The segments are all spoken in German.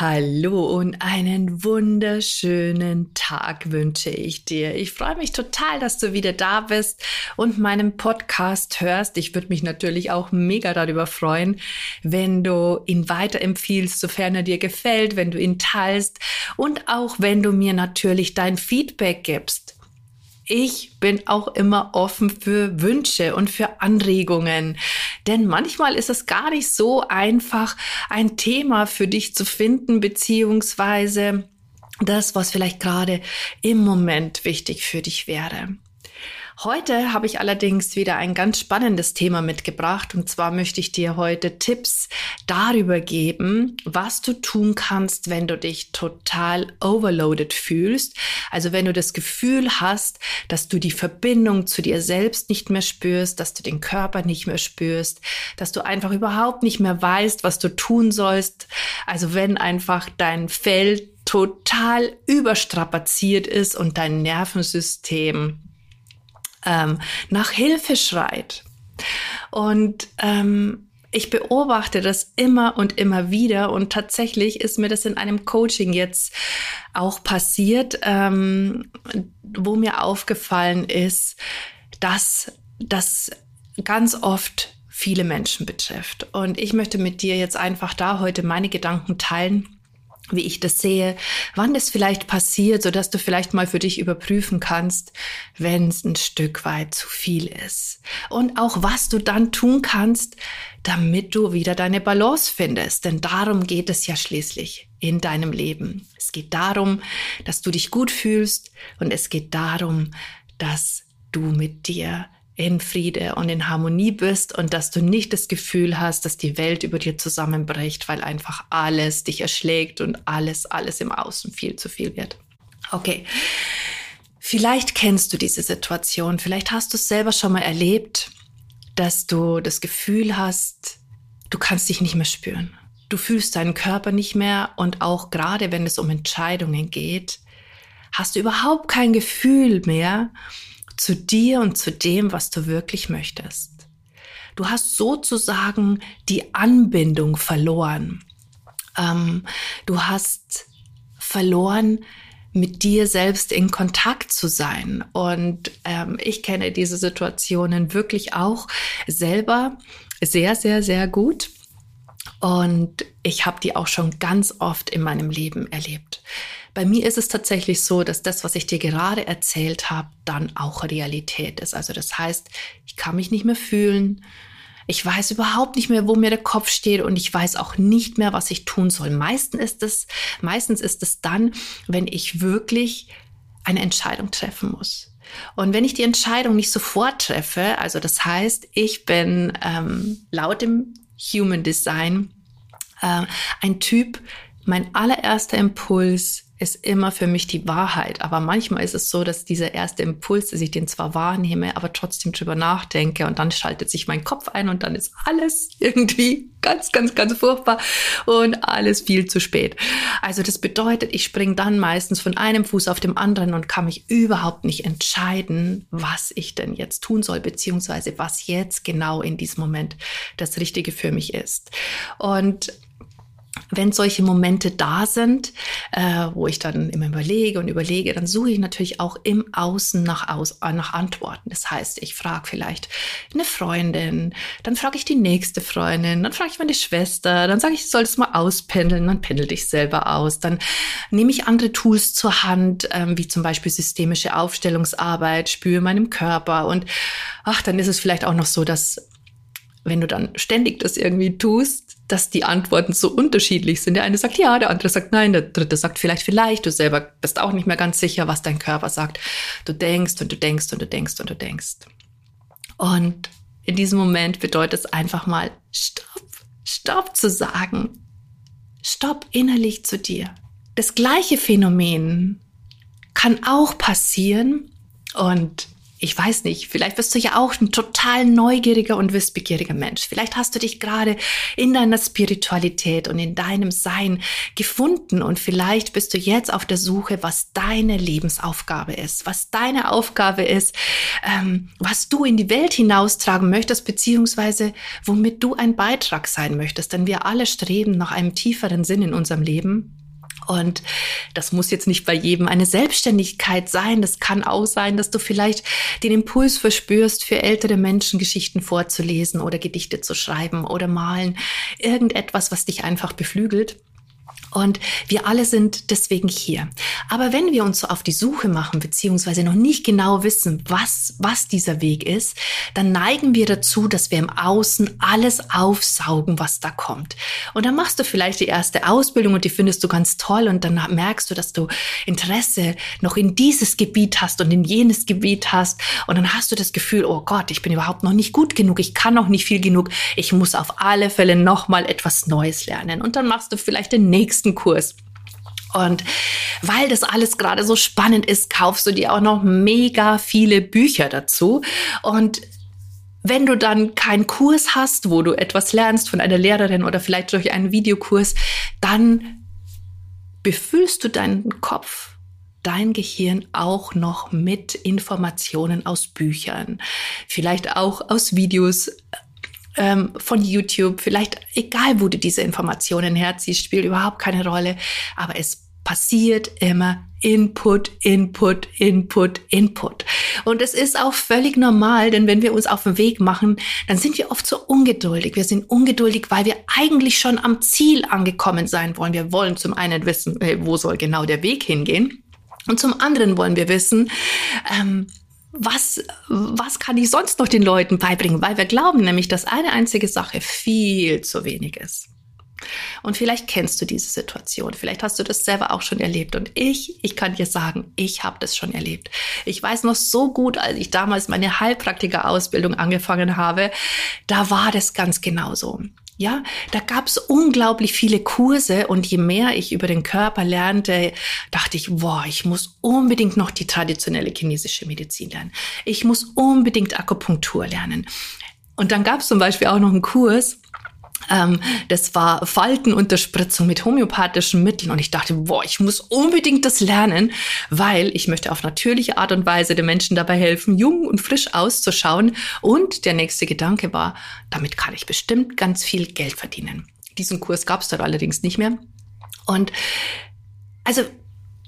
Hallo und einen wunderschönen Tag wünsche ich dir. Ich freue mich total, dass du wieder da bist und meinen Podcast hörst. Ich würde mich natürlich auch mega darüber freuen, wenn du ihn weiterempfiehlst, sofern er dir gefällt, wenn du ihn teilst und auch wenn du mir natürlich dein Feedback gibst. Ich bin auch immer offen für Wünsche und für Anregungen, denn manchmal ist es gar nicht so einfach, ein Thema für dich zu finden, beziehungsweise das, was vielleicht gerade im Moment wichtig für dich wäre. Heute habe ich allerdings wieder ein ganz spannendes Thema mitgebracht, und zwar möchte ich dir heute Tipps darüber geben, was du tun kannst, wenn du dich total overloaded fühlst. Also wenn du das Gefühl hast, dass du die Verbindung zu dir selbst nicht mehr spürst, dass du den Körper nicht mehr spürst, dass du einfach überhaupt nicht mehr weißt, was du tun sollst. Also wenn einfach dein Fell total überstrapaziert ist und dein Nervensystem nach Hilfe schreit. Und ich beobachte das immer und immer wieder, und tatsächlich ist mir das in einem Coaching jetzt auch passiert, wo mir aufgefallen ist, dass das ganz oft viele Menschen betrifft. Und ich möchte mit dir jetzt einfach da heute meine Gedanken teilen, wie ich das sehe, wann das vielleicht passiert, sodass du vielleicht mal für dich überprüfen kannst, wenn es ein Stück weit zu viel ist. Und auch, was du dann tun kannst, damit du wieder deine Balance findest. Denn darum geht es ja schließlich in deinem Leben. Es geht darum, dass du dich gut fühlst, und es geht darum, dass du mit dir in Friede und in Harmonie bist und dass du nicht das Gefühl hast, dass die Welt über dir zusammenbricht, weil einfach alles dich erschlägt und alles im Außen viel zu viel wird. Okay, vielleicht kennst du diese Situation, vielleicht hast du es selber schon mal erlebt, dass du das Gefühl hast, du kannst dich nicht mehr spüren. Du fühlst deinen Körper nicht mehr, und auch gerade wenn es um Entscheidungen geht, hast du überhaupt kein Gefühl mehr zu dir und zu dem, was du wirklich möchtest. Du hast sozusagen die Anbindung verloren. Du hast verloren, mit dir selbst in Kontakt zu sein. Und ich kenne diese Situationen wirklich auch selber sehr, sehr, sehr gut. Und ich habe die auch schon ganz oft in meinem Leben erlebt. Bei mir ist es tatsächlich so, dass das, was ich dir gerade erzählt habe, dann auch Realität ist. Also das heißt, ich kann mich nicht mehr fühlen. Ich weiß überhaupt nicht mehr, wo mir der Kopf steht, und ich weiß auch nicht mehr, was ich tun soll. Meistens ist es dann, wenn ich wirklich eine Entscheidung treffen muss. Und wenn ich die Entscheidung nicht sofort treffe, also das heißt, ich bin laut dem Human Design ein Typ. Mein allererster Impuls ist immer für mich die Wahrheit. Aber manchmal ist es so, dass dieser erste Impuls, dass ich den zwar wahrnehme, aber trotzdem drüber nachdenke, und dann schaltet sich mein Kopf ein, und dann ist alles irgendwie ganz, ganz, ganz furchtbar und alles viel zu spät. Also das bedeutet, ich springe dann meistens von einem Fuß auf dem anderen und kann mich überhaupt nicht entscheiden, was ich denn jetzt tun soll, beziehungsweise was jetzt genau in diesem Moment das Richtige für mich ist. Und wenn solche Momente da sind, wo ich dann immer überlege, dann suche ich natürlich auch im Außen nach Antworten. Das heißt, ich frage vielleicht eine Freundin, dann frage ich die nächste Freundin, dann frage ich meine Schwester, dann sage ich, soll das mal auspendeln, dann pendel dich selber aus. Dann nehme ich andere Tools zur Hand, wie zum Beispiel systemische Aufstellungsarbeit, spüre meinem Körper, und dann ist es vielleicht auch noch so, dass wenn du dann ständig das irgendwie tust, dass die Antworten so unterschiedlich sind. Der eine sagt ja, der andere sagt nein, der dritte sagt vielleicht. Du selber bist auch nicht mehr ganz sicher, was dein Körper sagt. Du denkst und du denkst und du denkst und du denkst. Und in diesem Moment bedeutet es einfach mal, Stopp zu sagen. Stopp innerlich zu dir. Das gleiche Phänomen kann auch passieren. Und ich weiß nicht, vielleicht bist du ja auch ein total neugieriger und wissbegieriger Mensch. Vielleicht hast du dich gerade in deiner Spiritualität und in deinem Sein gefunden und vielleicht bist du jetzt auf der Suche, was deine Lebensaufgabe ist, was deine Aufgabe ist, was du in die Welt hinaustragen möchtest, beziehungsweise womit du ein Beitrag sein möchtest. Denn wir alle streben nach einem tieferen Sinn in unserem Leben. Und das muss jetzt nicht bei jedem eine Selbstständigkeit sein. Das kann auch sein, dass du vielleicht den Impuls verspürst, für ältere Menschen Geschichten vorzulesen oder Gedichte zu schreiben oder malen. Irgendetwas, was dich einfach beflügelt. Und wir alle sind deswegen hier. Aber wenn wir uns so auf die Suche machen, beziehungsweise noch nicht genau wissen, was dieser Weg ist, dann neigen wir dazu, dass wir im Außen alles aufsaugen, was da kommt. Und dann machst du vielleicht die erste Ausbildung und die findest du ganz toll und dann merkst du, dass du Interesse noch in dieses Gebiet hast und in jenes Gebiet hast. Und dann hast du das Gefühl, oh Gott, ich bin überhaupt noch nicht gut genug, ich kann noch nicht viel genug, ich muss auf alle Fälle nochmal etwas Neues lernen. Und dann machst du vielleicht den nächsten Kurs. Und weil das alles gerade so spannend ist, kaufst du dir auch noch mega viele Bücher dazu. Und wenn du dann keinen Kurs hast, wo du etwas lernst von einer Lehrerin oder vielleicht durch einen Videokurs, dann befüllst du deinen Kopf, dein Gehirn auch noch mit Informationen aus Büchern, vielleicht auch aus Videos, von YouTube, vielleicht egal, wo du diese Informationen herziehst, spielt überhaupt keine Rolle, aber es passiert immer Input, Input, Input, Input. Und es ist auch völlig normal, denn wenn wir uns auf den Weg machen, dann sind wir oft so ungeduldig. Wir sind ungeduldig, weil wir eigentlich schon am Ziel angekommen sein wollen. Wir wollen zum einen wissen, wo soll genau der Weg hingehen, und zum anderen wollen wir wissen, was kann ich sonst noch den Leuten beibringen? Weil wir glauben nämlich, dass eine einzige Sache viel zu wenig ist. Und vielleicht kennst du diese Situation. Vielleicht hast du das selber auch schon erlebt. Und ich kann dir sagen, ich habe das schon erlebt. Ich weiß noch so gut, als ich damals meine Heilpraktiker-Ausbildung angefangen habe, da war das ganz genauso. Ja, da gab's unglaublich viele Kurse und je mehr ich über den Körper lernte, dachte ich, boah, ich muss unbedingt noch die traditionelle chinesische Medizin lernen. Ich muss unbedingt Akupunktur lernen. Und dann gab's zum Beispiel auch noch einen Kurs, das war Faltenunterspritzung mit homöopathischen Mitteln und ich dachte, boah, ich muss unbedingt das lernen, weil ich möchte auf natürliche Art und Weise den Menschen dabei helfen, jung und frisch auszuschauen. Und der nächste Gedanke war, damit kann ich bestimmt ganz viel Geld verdienen. Diesen Kurs gab es dann allerdings nicht mehr. Und also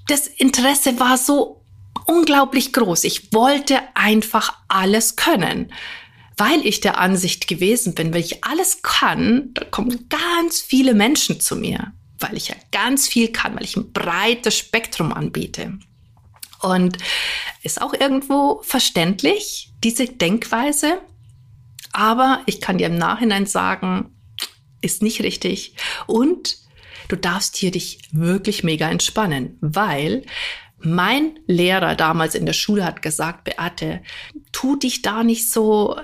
das Interesse war so unglaublich groß. Ich wollte einfach alles können. Weil ich der Ansicht gewesen bin, wenn ich alles kann, dann kommen ganz viele Menschen zu mir, weil ich ja ganz viel kann, weil ich ein breites Spektrum anbiete. Und ist auch irgendwo verständlich, diese Denkweise. Aber ich kann dir im Nachhinein sagen, ist nicht richtig. Und du darfst hier dich wirklich mega entspannen, weil mein Lehrer damals in der Schule hat gesagt, Beate, tu dich da nicht so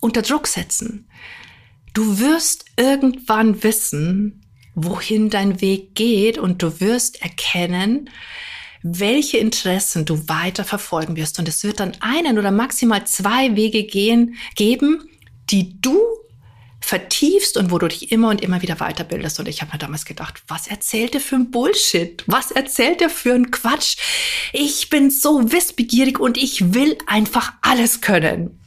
unter Druck setzen. Du wirst irgendwann wissen, wohin dein Weg geht und du wirst erkennen, welche Interessen du weiter verfolgen wirst. Und es wird dann einen oder maximal zwei Wege geben, die du vertiefst und wo du dich immer und immer wieder weiterbildest. Und ich habe mir damals gedacht, was erzählt der für ein Bullshit? Was erzählt der für ein Quatsch? Ich bin so wissbegierig und ich will einfach alles können.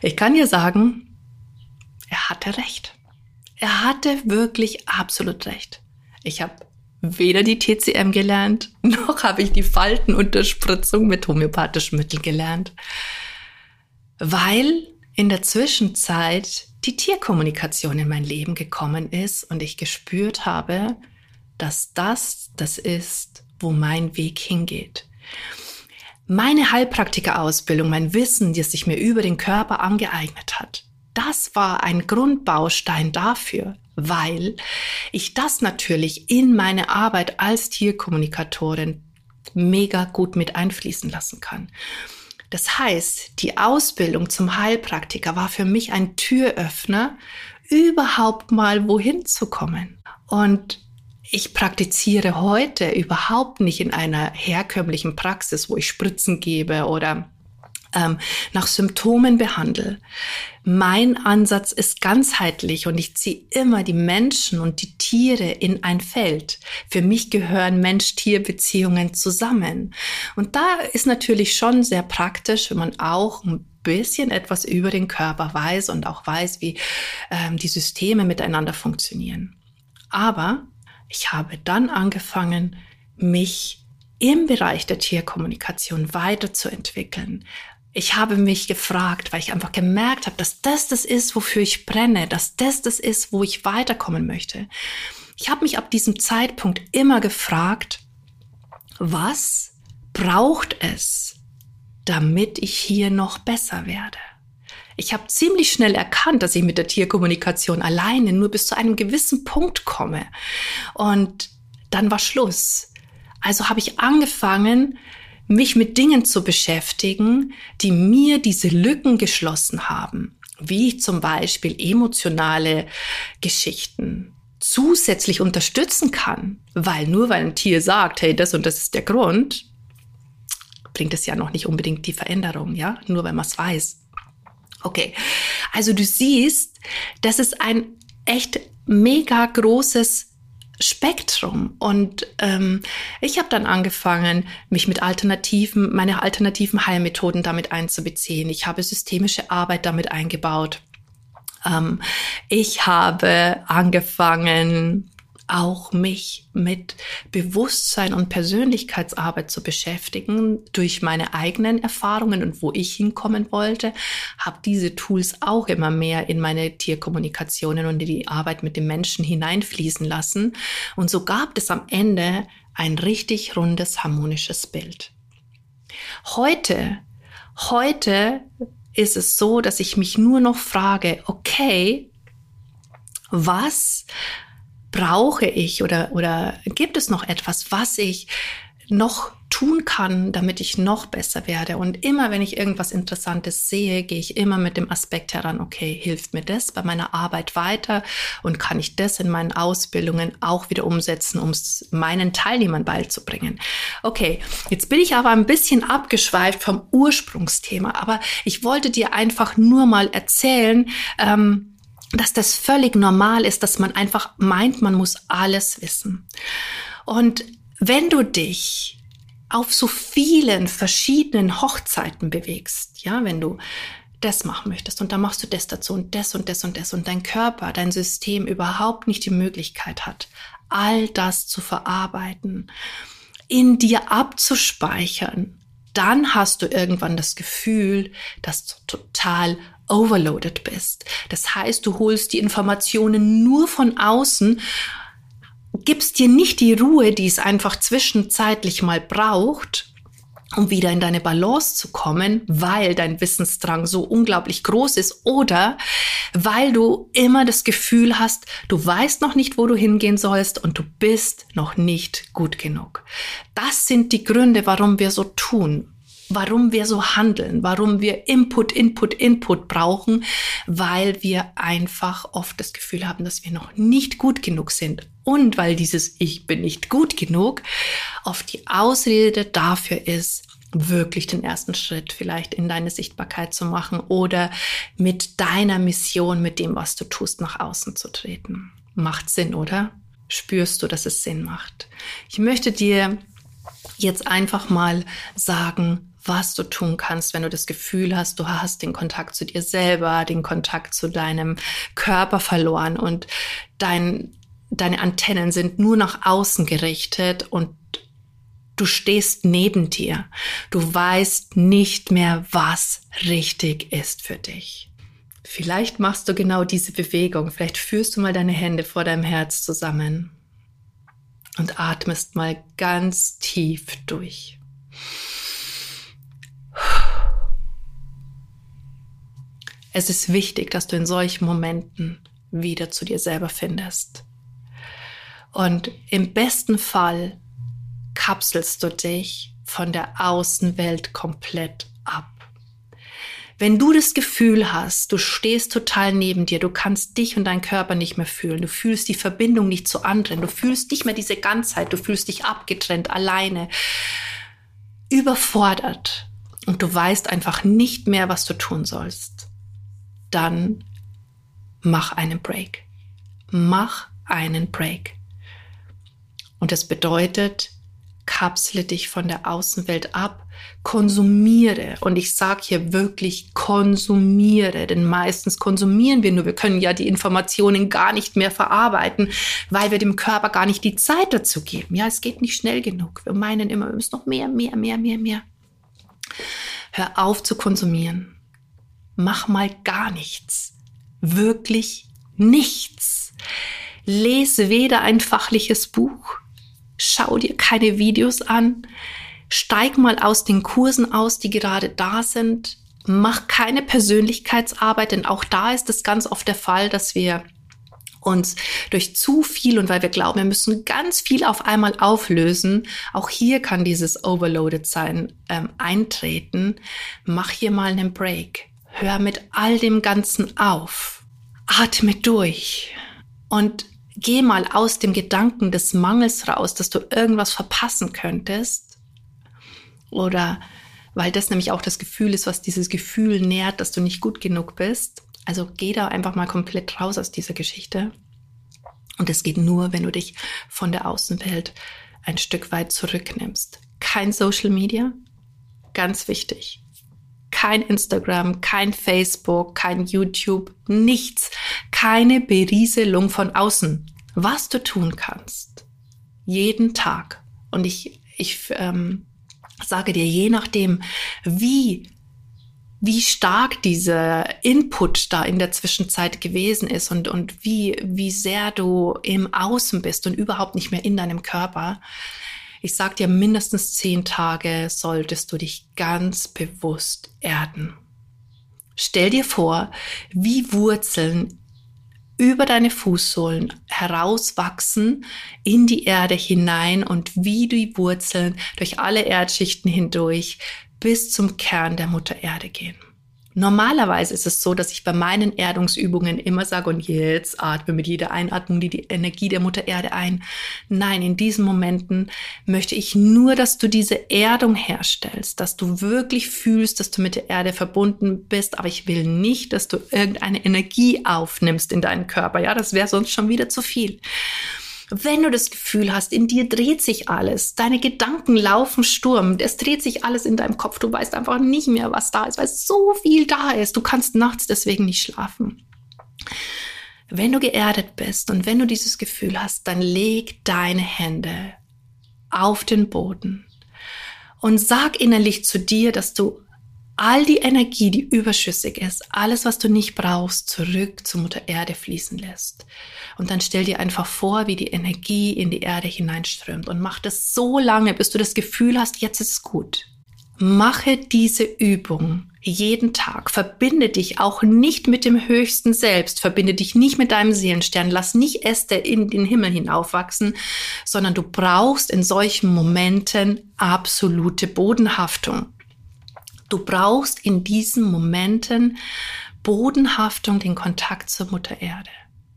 Ich kann dir sagen, er hatte recht. Er hatte wirklich absolut recht. Ich habe weder die TCM gelernt, noch habe ich die Faltenunterspritzung mit homöopathischen Mitteln gelernt. Weil in der Zwischenzeit die Tierkommunikation in mein Leben gekommen ist und ich gespürt habe, dass das ist, wo mein Weg hingeht. Meine Heilpraktiker-Ausbildung, mein Wissen, das ich mir über den Körper angeeignet hat, das war ein Grundbaustein dafür, weil ich das natürlich in meine Arbeit als Tierkommunikatorin mega gut mit einfließen lassen kann. Das heißt, die Ausbildung zum Heilpraktiker war für mich ein Türöffner, überhaupt mal wohin zu kommen. Und Ich praktiziere heute überhaupt nicht in einer herkömmlichen Praxis, wo ich Spritzen gebe oder nach Symptomen behandle. Mein Ansatz ist ganzheitlich und ich ziehe immer die Menschen und die Tiere in ein Feld. Für mich gehören Mensch-Tier-Beziehungen zusammen. Und da ist natürlich schon sehr praktisch, wenn man auch ein bisschen etwas über den Körper weiß und auch weiß, wie die Systeme miteinander funktionieren. Aber ich habe dann angefangen, mich im Bereich der Tierkommunikation weiterzuentwickeln. Ich habe mich gefragt, weil ich einfach gemerkt habe, dass das ist, wofür ich brenne, dass das ist, wo ich weiterkommen möchte. Ich habe mich ab diesem Zeitpunkt immer gefragt, was braucht es, damit ich hier noch besser werde? Ich habe ziemlich schnell erkannt, dass ich mit der Tierkommunikation alleine nur bis zu einem gewissen Punkt komme. Und dann war Schluss. Also habe ich angefangen, mich mit Dingen zu beschäftigen, die mir diese Lücken geschlossen haben. Wie ich zum Beispiel emotionale Geschichten zusätzlich unterstützen kann. Weil nur weil ein Tier sagt, hey, das und das ist der Grund, bringt es ja noch nicht unbedingt die Veränderung, ja? Nur weil man es weiß. Okay, also du siehst, das ist ein echt mega großes Spektrum und ich habe dann angefangen, mich mit meine alternativen Heilmethoden damit einzubeziehen. Ich habe systemische Arbeit damit eingebaut. Ich habe angefangen, auch mich mit Bewusstsein und Persönlichkeitsarbeit zu beschäftigen, durch meine eigenen Erfahrungen und wo ich hinkommen wollte, habe diese Tools auch immer mehr in meine Tierkommunikationen und in die Arbeit mit dem Menschen hineinfließen lassen. Und so gab es am Ende ein richtig rundes, harmonisches Bild. Heute ist es so, dass ich mich nur noch frage, okay, was brauche ich oder gibt es noch etwas, was ich noch tun kann, damit ich noch besser werde? Und immer, wenn ich irgendwas Interessantes sehe, gehe ich immer mit dem Aspekt heran, okay, hilft mir das bei meiner Arbeit weiter und kann ich das in meinen Ausbildungen auch wieder umsetzen, um es meinen Teilnehmern beizubringen? Okay, jetzt bin ich aber ein bisschen abgeschweift vom Ursprungsthema, aber ich wollte dir einfach nur mal erzählen, dass das völlig normal ist, dass man einfach meint, man muss alles wissen. Und wenn du dich auf so vielen verschiedenen Hochzeiten bewegst, ja, wenn du das machen möchtest und dann machst du das dazu und das und das und das und dein Körper, dein System überhaupt nicht die Möglichkeit hat, all das zu verarbeiten, in dir abzuspeichern, dann hast du irgendwann das Gefühl, dass du total overloaded bist. Das heißt, du holst die Informationen nur von außen, gibst dir nicht die Ruhe, die es einfach zwischenzeitlich mal braucht, um wieder in deine Balance zu kommen, weil dein Wissensdrang so unglaublich groß ist oder weil du immer das Gefühl hast, du weißt noch nicht, wo du hingehen sollst und du bist noch nicht gut genug. Das sind die Gründe, warum wir so tun. Warum wir so handeln, warum wir Input brauchen, weil wir einfach oft das Gefühl haben, dass wir noch nicht gut genug sind. Und weil dieses Ich bin nicht gut genug oft die Ausrede dafür ist, wirklich den ersten Schritt vielleicht in deine Sichtbarkeit zu machen oder mit deiner Mission, mit dem, was du tust, nach außen zu treten. Macht Sinn, oder? Spürst du, dass es Sinn macht? Ich möchte dir jetzt einfach mal sagen, was du tun kannst, wenn du das Gefühl hast, du hast den Kontakt zu dir selber, den Kontakt zu deinem Körper verloren und deine Antennen sind nur nach außen gerichtet und du stehst neben dir. Du weißt nicht mehr, was richtig ist für dich. Vielleicht machst du genau diese Bewegung. Vielleicht führst du mal deine Hände vor deinem Herz zusammen und atmest mal ganz tief durch. Es ist wichtig, dass du in solchen Momenten wieder zu dir selber findest. Und im besten Fall kapselst du dich von der Außenwelt komplett ab. Wenn du das Gefühl hast, du stehst total neben dir, du kannst dich und deinen Körper nicht mehr fühlen, du fühlst die Verbindung nicht zu anderen, du fühlst nicht mehr diese Ganzheit, du fühlst dich abgetrennt, alleine, überfordert und du weißt einfach nicht mehr, was du tun sollst, dann mach einen Break. Mach einen Break. Und das bedeutet, kapsle dich von der Außenwelt ab, konsumiere. Und ich sage hier wirklich konsumiere, denn meistens konsumieren wir nur. Wir können ja die Informationen gar nicht mehr verarbeiten, weil wir dem Körper gar nicht die Zeit dazu geben. Ja, es geht nicht schnell genug. Wir meinen immer, wir müssen noch mehr. Hör auf zu konsumieren. Mach mal gar nichts. Wirklich nichts. Lese weder ein fachliches Buch, schau dir keine Videos an, steig mal aus den Kursen aus, die gerade da sind, mach keine Persönlichkeitsarbeit, denn auch da ist es ganz oft der Fall, dass wir uns durch zu viel und weil wir glauben, wir müssen ganz viel auf einmal auflösen, auch hier kann dieses Overloaded-Sein eintreten. Mach hier mal einen Break, hör mit all dem Ganzen auf, atme durch und geh mal aus dem Gedanken des Mangels raus, dass du irgendwas verpassen könntest, oder weil das nämlich auch das Gefühl ist, was dieses Gefühl nährt, dass du nicht gut genug bist. Also geh da einfach mal komplett raus aus dieser Geschichte. Und es geht nur, wenn du dich von der Außenwelt ein Stück weit zurücknimmst. Kein Social Media, ganz wichtig. Kein Instagram, kein Facebook, kein YouTube, nichts. Keine Berieselung von außen. Was du tun kannst, jeden Tag. Und ich sage dir, je nachdem, wie stark dieser Input da in der Zwischenzeit gewesen ist und wie sehr du im Außen bist und überhaupt nicht mehr in deinem Körper, ich sag dir, mindestens 10 Tage solltest du dich ganz bewusst erden. Stell dir vor, wie Wurzeln über deine Fußsohlen herauswachsen in die Erde hinein und wie die Wurzeln durch alle Erdschichten hindurch bis zum Kern der Mutter Erde gehen. Normalerweise ist es so, dass ich bei meinen Erdungsübungen immer sage, und jetzt atme mit jeder Einatmung die Energie der Mutter Erde ein. Nein, in diesen Momenten möchte ich nur, dass du diese Erdung herstellst, dass du wirklich fühlst, dass du mit der Erde verbunden bist, aber ich will nicht, dass du irgendeine Energie aufnimmst in deinen Körper. Ja, das wäre sonst schon wieder zu viel. Wenn du das Gefühl hast, in dir dreht sich alles, deine Gedanken laufen Sturm, es dreht sich alles in deinem Kopf, du weißt einfach nicht mehr, was da ist, weil so viel da ist, du kannst nachts deswegen nicht schlafen. Wenn du geerdet bist und wenn du dieses Gefühl hast, dann leg deine Hände auf den Boden und sag innerlich zu dir, dass du all die Energie, die überschüssig ist, alles, was du nicht brauchst, zurück zur Mutter Erde fließen lässt. Und dann stell dir einfach vor, wie die Energie in die Erde hineinströmt und mach das so lange, bis du das Gefühl hast, jetzt ist es gut. Mache diese Übung jeden Tag. Verbinde dich auch nicht mit dem höchsten Selbst. Verbinde dich nicht mit deinem Seelenstern. Lass nicht Äste in den Himmel hinaufwachsen, sondern du brauchst in solchen Momenten absolute Bodenhaftung. Du brauchst in diesen Momenten Bodenhaftung, den Kontakt zur Mutter Erde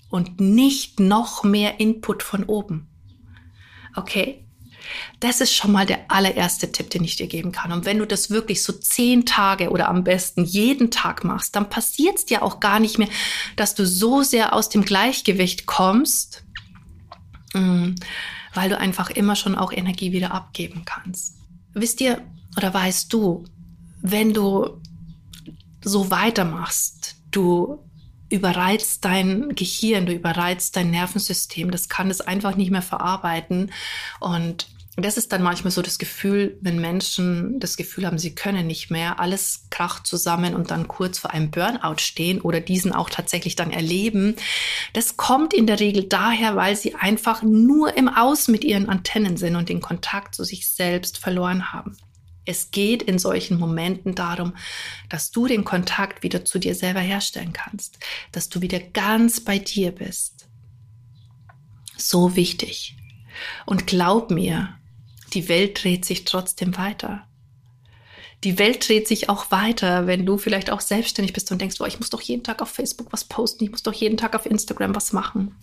und nicht noch mehr Input von oben. Okay? Das ist schon mal der allererste Tipp, den ich dir geben kann. Und wenn du das wirklich so 10 Tage oder am besten jeden Tag machst, dann passiert es dir auch gar nicht mehr, dass du so sehr aus dem Gleichgewicht kommst, weil du einfach immer schon auch Energie wieder abgeben kannst. Wisst ihr oder weißt du, wenn du so weitermachst, du überreizt dein Gehirn, du überreizt dein Nervensystem, das kann es einfach nicht mehr verarbeiten. Und das ist dann manchmal so das Gefühl, wenn Menschen das Gefühl haben, sie können nicht mehr, alles kracht zusammen und dann kurz vor einem Burnout stehen oder diesen auch tatsächlich dann erleben. Das kommt in der Regel daher, weil sie einfach nur im Außen mit ihren Antennen sind und den Kontakt zu sich selbst verloren haben. Es geht in solchen Momenten darum, dass du den Kontakt wieder zu dir selber herstellen kannst, dass du wieder ganz bei dir bist. So wichtig. Und glaub mir, die Welt dreht sich trotzdem weiter. die Welt dreht sich auch weiter, wenn du vielleicht auch selbstständig bist und denkst, oh, ich muss doch jeden Tag auf Facebook was posten, ich muss doch jeden Tag auf Instagram was machen.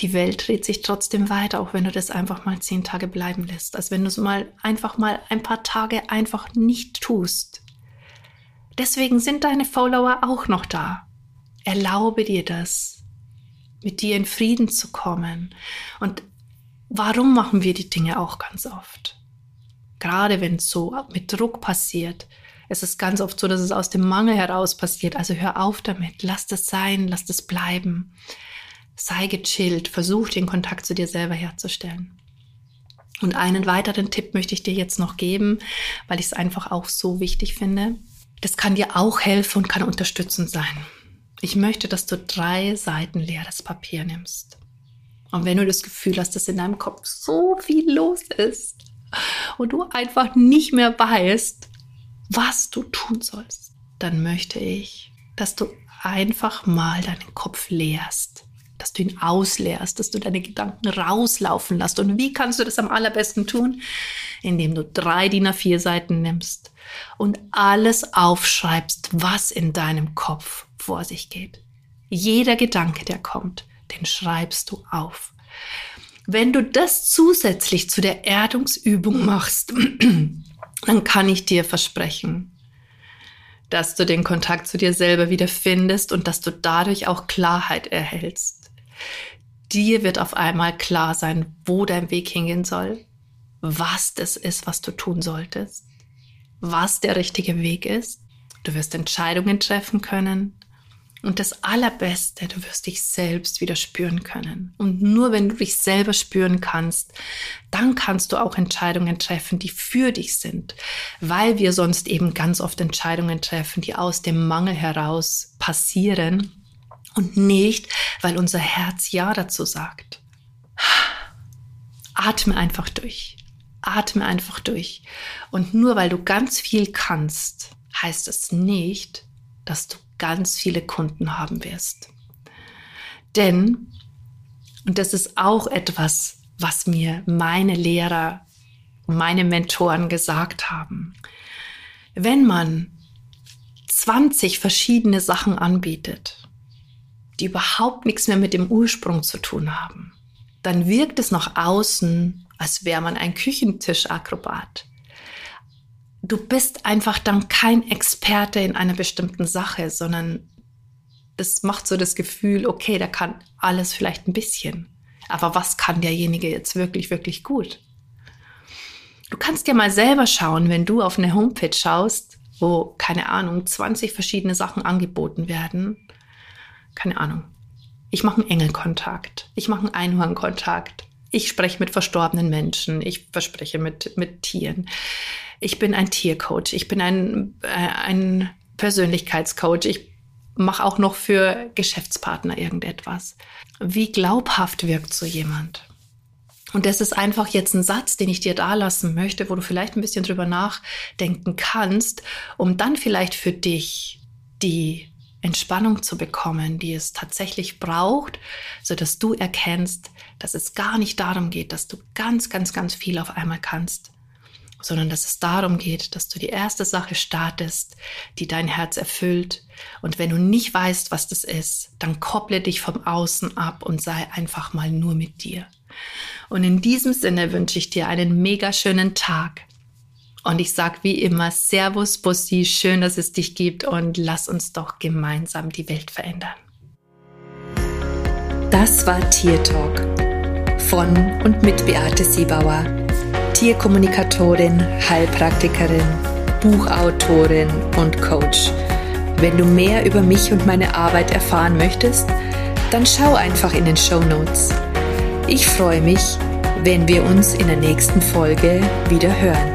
Die Welt dreht sich trotzdem weiter, auch wenn du das einfach mal 10 Tage bleiben lässt. Also wenn du es mal einfach mal ein paar Tage einfach nicht tust. Deswegen sind deine Follower auch noch da. Erlaube dir das, mit dir in Frieden zu kommen. Und warum machen wir die Dinge auch ganz oft? Gerade wenn es so mit Druck passiert. Es ist ganz oft so, dass es aus dem Mangel heraus passiert. Also hör auf damit, lass das sein, lass das bleiben. Sei gechillt, versuch den Kontakt zu dir selber herzustellen. Und einen weiteren Tipp möchte ich dir jetzt noch geben, weil ich es einfach auch so wichtig finde. Das kann dir auch helfen und kann unterstützend sein. Ich möchte, dass du 3 Seiten leeres Papier nimmst. Und wenn du das Gefühl hast, dass in deinem Kopf so viel los ist und du einfach nicht mehr weißt, was du tun sollst, dann möchte ich, dass du einfach mal deinen Kopf leerst. Dass du ihn ausleerst, dass du deine Gedanken rauslaufen lässt. Und wie kannst du das am allerbesten tun? Indem du 3 DIN A4 Seiten nimmst und alles aufschreibst, was in deinem Kopf vor sich geht. Jeder Gedanke, der kommt, den schreibst du auf. Wenn du das zusätzlich zu der Erdungsübung machst, dann kann ich dir versprechen, dass du den Kontakt zu dir selber wieder findest und dass du dadurch auch Klarheit erhältst. Dir wird auf einmal klar sein, wo dein Weg hingehen soll, was das ist, was du tun solltest, was der richtige Weg ist. Du wirst Entscheidungen treffen können und das Allerbeste, du wirst dich selbst wieder spüren können. Und nur wenn du dich selber spüren kannst, dann kannst du auch Entscheidungen treffen, die für dich sind, weil wir sonst eben ganz oft Entscheidungen treffen, die aus dem Mangel heraus passieren. Und nicht, weil unser Herz Ja dazu sagt. Atme einfach durch. Atme einfach durch. Und nur weil du ganz viel kannst, heißt es nicht, dass du ganz viele Kunden haben wirst. Denn, und das ist auch etwas, was mir meine Lehrer, meine Mentoren gesagt haben, wenn man 20 verschiedene Sachen anbietet, die überhaupt nichts mehr mit dem Ursprung zu tun haben, dann wirkt es nach außen, als wäre man ein Küchentischakrobat. Du bist einfach dann kein Experte in einer bestimmten Sache, sondern das macht so das Gefühl, okay, der kann alles vielleicht ein bisschen. Aber was kann derjenige jetzt wirklich, wirklich gut? Du kannst dir mal selber schauen, wenn du auf eine Homepage schaust, wo, keine Ahnung, 20 verschiedene Sachen angeboten werden. Keine Ahnung. Ich mache einen Engelkontakt. Ich mache einen Einhornkontakt. Ich spreche mit verstorbenen Menschen. Ich verspreche mit Tieren. Ich bin ein Tiercoach. Ich bin ein Persönlichkeitscoach. Ich mache auch noch für Geschäftspartner irgendetwas. Wie glaubhaft wirkt so jemand? Und das ist einfach jetzt ein Satz, den ich dir da lassen möchte, wo du vielleicht ein bisschen drüber nachdenken kannst, um dann vielleicht für dich die Entspannung zu bekommen, die es tatsächlich braucht, sodass du erkennst, dass es gar nicht darum geht, dass du ganz, ganz, ganz viel auf einmal kannst, sondern dass es darum geht, dass du die erste Sache startest, die dein Herz erfüllt. Und wenn du nicht weißt, was das ist, dann kopple dich vom Außen ab und sei einfach mal nur mit dir. Und in diesem Sinne wünsche ich dir einen mega schönen Tag. Und ich sage wie immer, Servus, Bussi, schön, dass es dich gibt und lass uns doch gemeinsam die Welt verändern. Das war Tier-Talk von und mit Beate Siebauer, Tierkommunikatorin, Heilpraktikerin, Buchautorin und Coach. Wenn du mehr über mich und meine Arbeit erfahren möchtest, dann schau einfach in den Shownotes. Ich freue mich, wenn wir uns in der nächsten Folge wieder hören.